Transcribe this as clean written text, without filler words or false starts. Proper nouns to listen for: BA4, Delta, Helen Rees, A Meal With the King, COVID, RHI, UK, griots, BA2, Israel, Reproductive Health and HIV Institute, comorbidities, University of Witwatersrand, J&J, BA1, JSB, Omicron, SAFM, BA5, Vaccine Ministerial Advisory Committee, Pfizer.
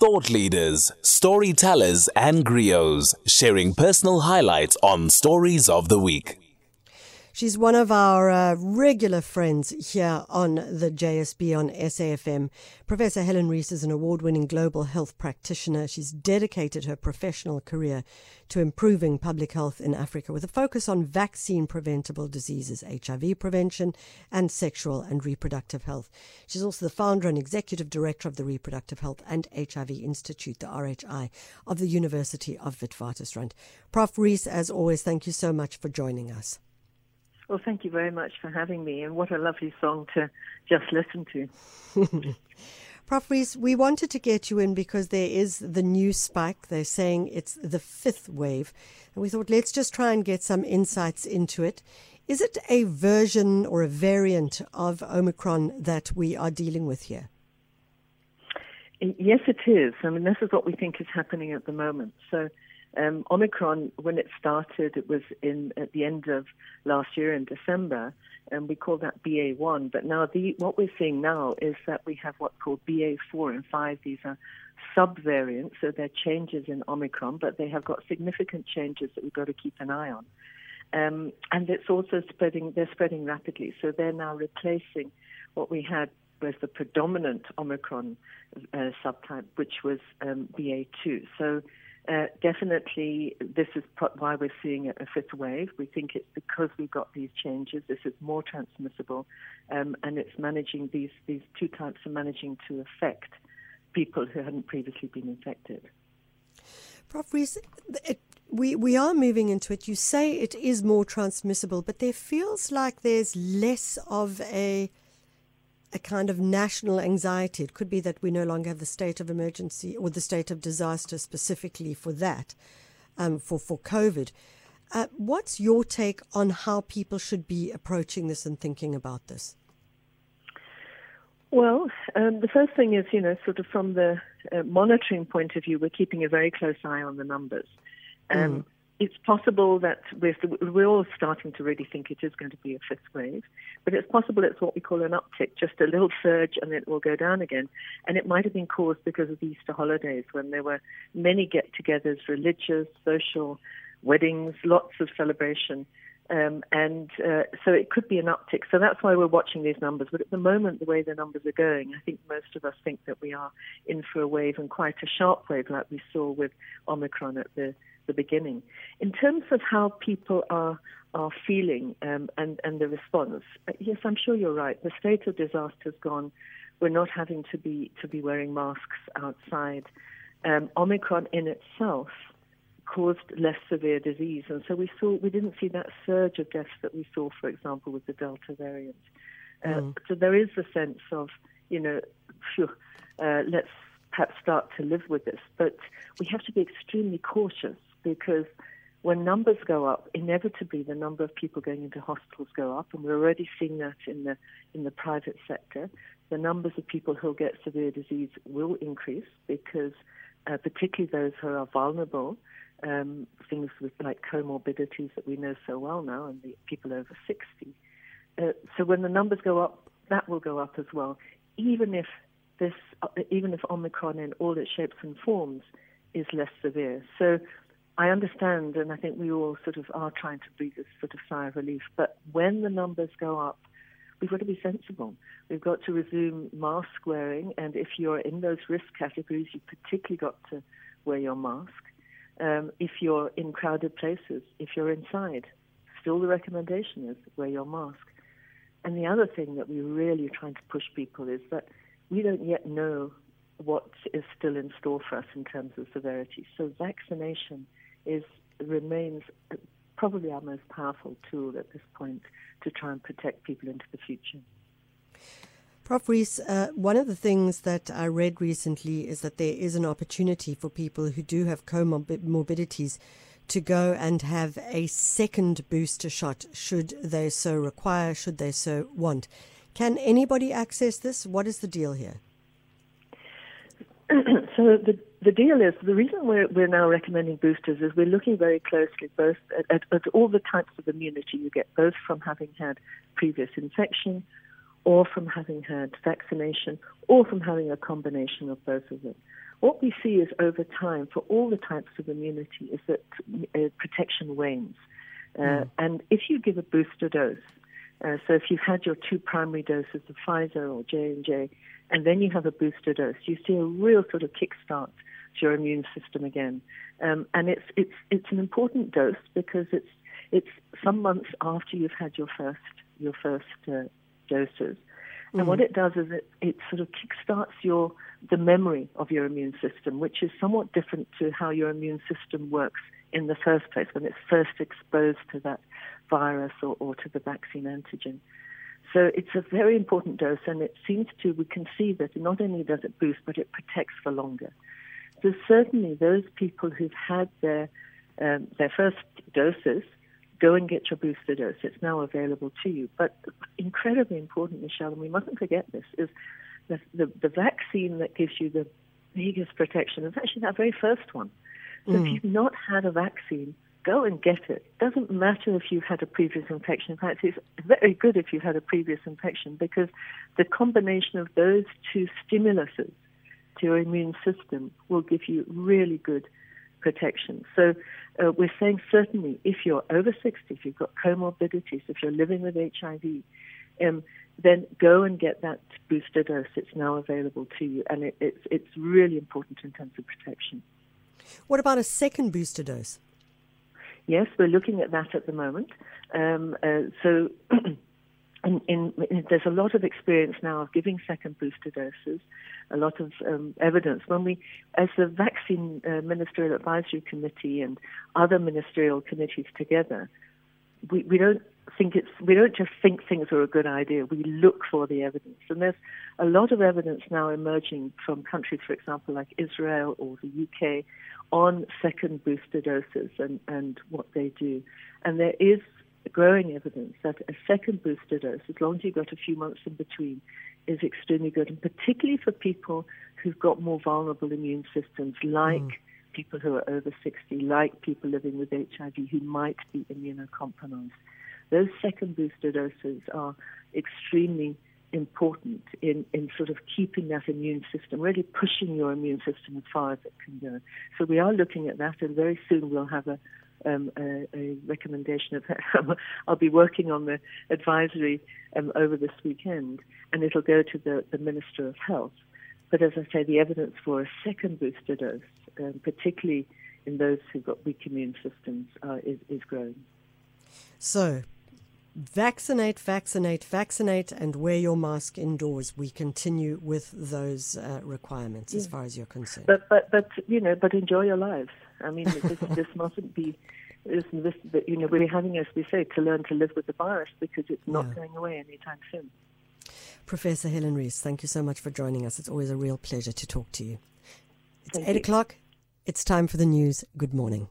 Thought leaders, storytellers and griots sharing personal highlights on Stories of the Week. She's one of our regular friends here on the JSB on SAFM. Professor Helen Rees is an award-winning global health practitioner. She's dedicated her professional career to improving public health in Africa with a focus on vaccine-preventable diseases, HIV prevention, and sexual and reproductive health. She's also the founder and executive director of the Reproductive Health and HIV Institute, the RHI, of the University of Witwatersrand. Prof. Rees, as always, thank you so much for joining us. Well, thank you very much for having me, and what a lovely song to just listen to. Prof. Rees, we wanted to get you in because there is the new spike. They're saying it's the fifth wave, and we thought let's just try and get some insights into it. Is it a version or a variant of Omicron that we are dealing with here? Yes, it is. I mean, this is what we think is happening at the moment. So Omicron, when it started, it was at the end of last year in December, and we call that BA1. But now what we're seeing now is that we have what's called BA4 and 5. These are sub-variants, so they're changes in Omicron, but they have got significant changes that we've got to keep an eye on. And it's also spreading rapidly, so they're now replacing what we had was the predominant Omicron subtype, which was BA2. So definitely, this is why we're seeing a fifth wave. We think it's because we've got these changes. This is more transmissible, and it's managing these two types are managing to affect people who hadn't previously been infected. Prof. Rees, we are moving into it. You say it is more transmissible, but there feels like there's less of a kind of national anxiety. It could be that we no longer have the state of emergency or the state of disaster specifically for that, for COVID. What's your take on how people should be approaching this and thinking about this? Well, the first thing is, sort of from the monitoring point of view, we're keeping a very close eye on the numbers. It's possible that we're all starting to really think it is going to be a fifth wave, but it's possible it's what we call an uptick, just a little surge, and then it will go down again. And it might have been caused because of the Easter holidays when there were many get-togethers, religious, social, weddings, lots of celebration. So it could be an uptick. So that's why we're watching these numbers. But at the moment, the way the numbers are going, I think most of us think that we are in for a wave, and quite a sharp wave like we saw with Omicron at the beginning. In terms of how people are feeling and the response, yes, I'm sure you're right. The state of disaster has gone. We're not having to be wearing masks outside. Omicron in itself caused less severe disease, and so we didn't see that surge of deaths that we saw, for example, with the Delta variant. So there is a sense of, let's perhaps start to live with this, but we have to be extremely cautious because when numbers go up, inevitably the number of people going into hospitals go up, and we're already seeing that in the private sector. The numbers of people who'll get severe disease will increase because particularly those who are vulnerable, things with like comorbidities that we know so well now, and the people over 60. So when the numbers go up, that will go up as well, even if Omicron in all its shapes and forms is less severe. So I understand, and I think we all sort of are trying to breathe this sort of sigh of relief, but when the numbers go up, we've got to be sensible. We've got to resume mask wearing, and if you're in those risk categories, you've particularly got to wear your mask. If you're in crowded places, if you're inside, still the recommendation is wear your mask. And the other thing that we're really trying to push people is that we don't yet know what is still in store for us in terms of severity. So vaccination remains probably our most powerful tool at this point to try and protect people into the future. Prof. Rees, one of the things that I read recently is that there is an opportunity for people who do have comorbidities to go and have a second booster shot should they so require, should they so want. Can anybody access this? What is the deal here? So the deal is, the reason we're now recommending boosters is we're looking very closely both at all the types of immunity you get, both from having had previous infection or from having had vaccination or from having a combination of both of them. What we see is over time, for all the types of immunity, is that protection wanes. And if you give a booster dose, so if you've had your two primary doses of Pfizer or J&J, and then you have a booster dose, you see a real sort of kickstart to your immune system again. And it's an important dose because it's some months after you've had your first doses. And what it does is it sort of kickstarts the memory of your immune system, which is somewhat different to how your immune system works in the first place when it's first exposed to that virus or to the vaccine antigen. So it's a very important dose, and it seems we can see that not only does it boost, but it protects for longer. So certainly those people who've had their first doses, go and get your booster dose. It's now available to you. But incredibly important, Michelle, and we mustn't forget this, is the vaccine that gives you the biggest protection is actually that very first one. So if you've not had a vaccine, go and get it. It doesn't matter if you've had a previous infection. In fact, it's very good if you've had a previous infection because the combination of those two stimuluses to your immune system will give you really good protection. So we're saying certainly if you're over 60, if you've got comorbidities, if you're living with HIV, then go and get that booster dose. It's now available to you, and it's really important in terms of protection. What about a second booster dose? Yes, we're looking at that at the moment. So there's a lot of experience now of giving second booster doses, a lot of evidence. As the Vaccine Ministerial Advisory Committee and other ministerial committees together, we don't just think things are a good idea. We look for the evidence, and there's a lot of evidence now emerging from countries, for example, like Israel or the UK, on second booster doses and what they do. And there is growing evidence that a second booster dose, as long as you've got a few months in between, is extremely good, and particularly for people who've got more vulnerable immune systems, like people who are over 60, like people living with HIV who might be immunocompromised. Those second booster doses are extremely important in sort of keeping that immune system, really pushing your immune system as far as it can go. So we are looking at that, and very soon we'll have a recommendation of that. I'll be working on the advisory over this weekend, and it'll go to the Minister of Health. But as I say, the evidence for a second booster dose, particularly in those who've got weak immune systems, is growing. So, vaccinate, vaccinate, vaccinate, and wear your mask indoors. We continue with those requirements as far as you're concerned. But enjoy your lives. I mean, this mustn't be. We're having, as we say, to learn to live with the virus because it's not going away anytime soon. Professor Helen Rees, thank you so much for joining us. It's always a real pleasure to talk to you. It's 8 o'clock. It's time for the news. Good morning.